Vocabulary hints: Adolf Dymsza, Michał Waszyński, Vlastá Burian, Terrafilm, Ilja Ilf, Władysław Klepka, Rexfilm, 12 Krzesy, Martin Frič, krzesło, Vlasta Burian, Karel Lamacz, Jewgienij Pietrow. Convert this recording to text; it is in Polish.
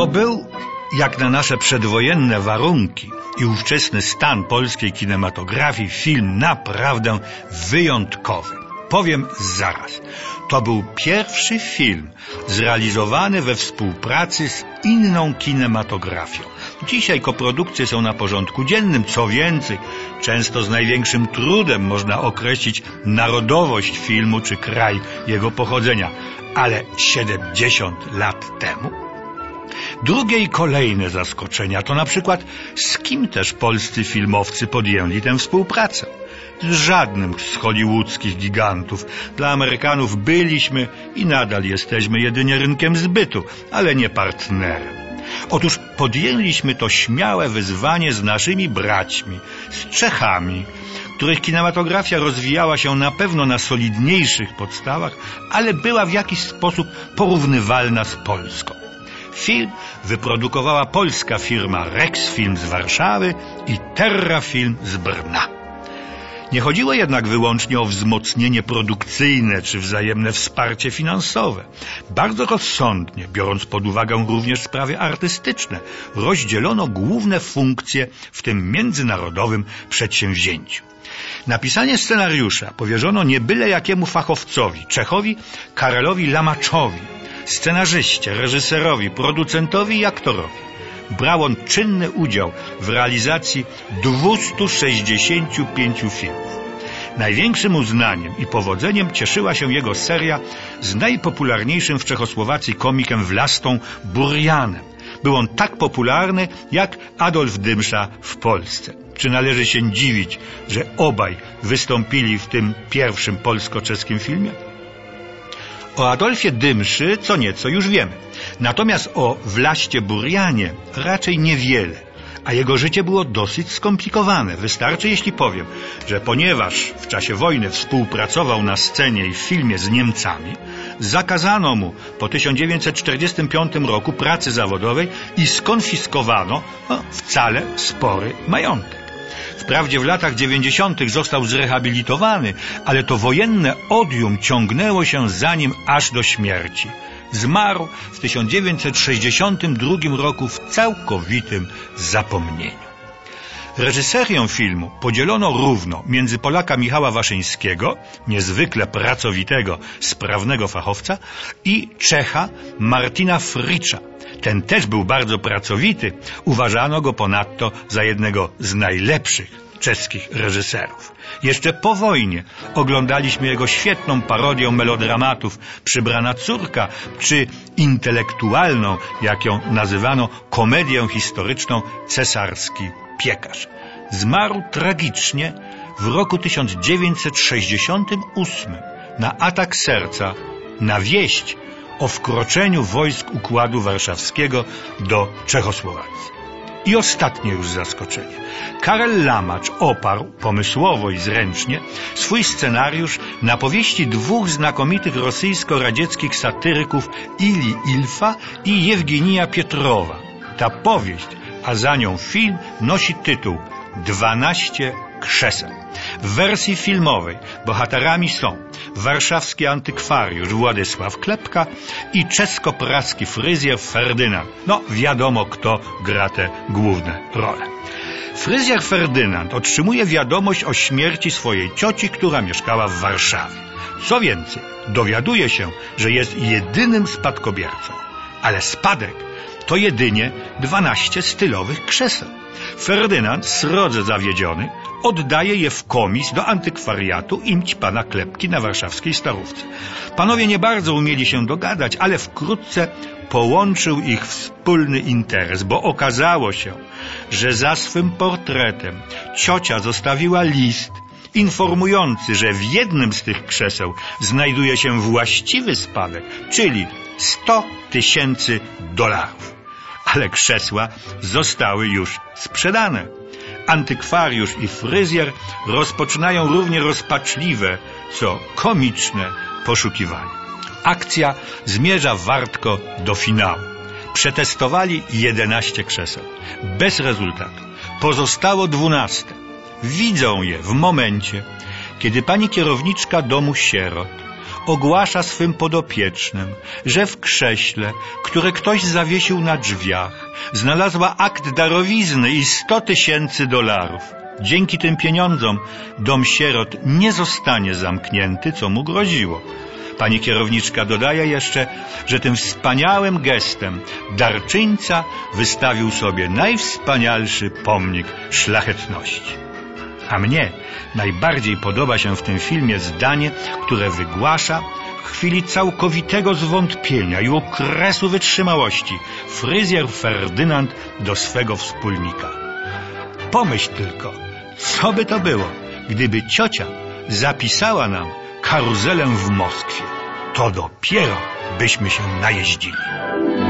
To był, jak na nasze przedwojenne warunki i ówczesny stan polskiej kinematografii, film naprawdę wyjątkowy. Powiem zaraz, to był pierwszy film zrealizowany we współpracy z inną kinematografią. Dzisiaj koprodukcje są na porządku dziennym, co więcej, często z największym trudem można określić narodowość filmu czy kraj jego pochodzenia, ale 70 lat temu... Drugie i kolejne zaskoczenia to na przykład z kim też polscy filmowcy podjęli tę współpracę. Z żadnym z hollywoodzkich gigantów. Dla Amerykanów byliśmy i nadal jesteśmy jedynie rynkiem zbytu, ale nie partnerem. Otóż podjęliśmy to śmiałe wyzwanie z naszymi braćmi, z Czechami, których kinematografia rozwijała się na pewno na solidniejszych podstawach, ale była w jakiś sposób porównywalna z Polską. Film wyprodukowała polska firma Rexfilm z Warszawy i Terrafilm z Brna. Nie chodziło jednak wyłącznie o wzmocnienie produkcyjne czy wzajemne wsparcie finansowe. Bardzo rozsądnie, biorąc pod uwagę również sprawy artystyczne, rozdzielono główne funkcje w tym międzynarodowym przedsięwzięciu. Napisanie scenariusza powierzono nie byle jakiemu fachowcowi, Czechowi Karelowi Lamaczowi, scenarzyście, reżyserowi, producentowi i aktorowi. Brał on czynny udział w realizacji 265 filmów. Największym uznaniem i powodzeniem cieszyła się jego seria z najpopularniejszym w Czechosłowacji komikiem Vlastou Burianem. Był on tak popularny jak Adolf Dymsza w Polsce. Czy należy się dziwić, że obaj wystąpili w tym pierwszym polsko-czeskim filmie? O Adolfie Dymszy co nieco już wiemy. Natomiast o Vlaście Burianie raczej niewiele, a jego życie było dosyć skomplikowane. Wystarczy, jeśli powiem, że ponieważ w czasie wojny współpracował na scenie i w filmie z Niemcami, zakazano mu po 1945 roku pracy zawodowej i skonfiskowano wcale spory majątek. Wprawdzie w latach 90. został zrehabilitowany, ale to wojenne odium ciągnęło się za nim aż do śmierci. Zmarł w 1962 roku w całkowitym zapomnieniu. Reżyserię filmu podzielono równo między Polaka Michała Waszyńskiego, niezwykle pracowitego, sprawnego fachowca, i Czecha Martina Friča. Ten też był bardzo pracowity, uważano go ponadto za jednego z najlepszych czeskich reżyserów. Jeszcze po wojnie oglądaliśmy jego świetną parodię melodramatów Przybrana córka, czy intelektualną, jak ją nazywano, komedię historyczną Cesarski piekarz. Zmarł tragicznie w roku 1968 na atak serca, na wieść o wkroczeniu wojsk Układu Warszawskiego do Czechosłowacji. I ostatnie już zaskoczenie. Karel Lamacz oparł, pomysłowo i zręcznie, swój scenariusz na powieści dwóch znakomitych rosyjsko-radzieckich satyryków Ili Ilfa i Jewgienija Pietrowa. Ta powieść, a za nią film, nosi tytuł 12 Krzesy. W wersji filmowej bohaterami są warszawski antykwariusz Władysław Klepka i czesko-praski fryzjer Ferdynand. No wiadomo, kto gra te główne role. Fryzjer Ferdynand otrzymuje wiadomość o śmierci swojej cioci, która mieszkała w Warszawie. Co więcej, dowiaduje się, że jest jedynym spadkobiercą. Ale spadek to jedynie 12 stylowych krzeseł. Ferdynand, srodze zawiedziony, oddaje je w komis do antykwariatu imć pana Klepki na warszawskiej Starówce. Panowie nie bardzo umieli się dogadać, ale wkrótce połączył ich wspólny interes, bo okazało się, że za swym portretem ciocia zostawiła list informujący, że w jednym z tych krzeseł znajduje się właściwy spadek, czyli 100 000 dolarów. Ale krzesła zostały już sprzedane. Antykwariusz i fryzjer rozpoczynają równie rozpaczliwe, co komiczne poszukiwanie. Akcja zmierza wartko do finału. Przetestowali 11 krzeseł. Bez rezultatu. Pozostało 12. Widzą je w momencie, kiedy pani kierowniczka domu sierot ogłasza swym podopiecznym, że w krześle, które ktoś zawiesił na drzwiach, znalazła akt darowizny i $100 000. Dzięki tym pieniądzom dom sierot nie zostanie zamknięty, co mu groziło. Pani kierowniczka dodaje jeszcze, że tym wspaniałym gestem darczyńca wystawił sobie najwspanialszy pomnik szlachetności. A mnie najbardziej podoba się w tym filmie zdanie, które wygłasza w chwili całkowitego zwątpienia i okresu wytrzymałości fryzjer Ferdynand do swego wspólnika. Pomyśl tylko, co by to było, gdyby ciocia zapisała nam karuzelę w Moskwie. To dopiero byśmy się najeździli.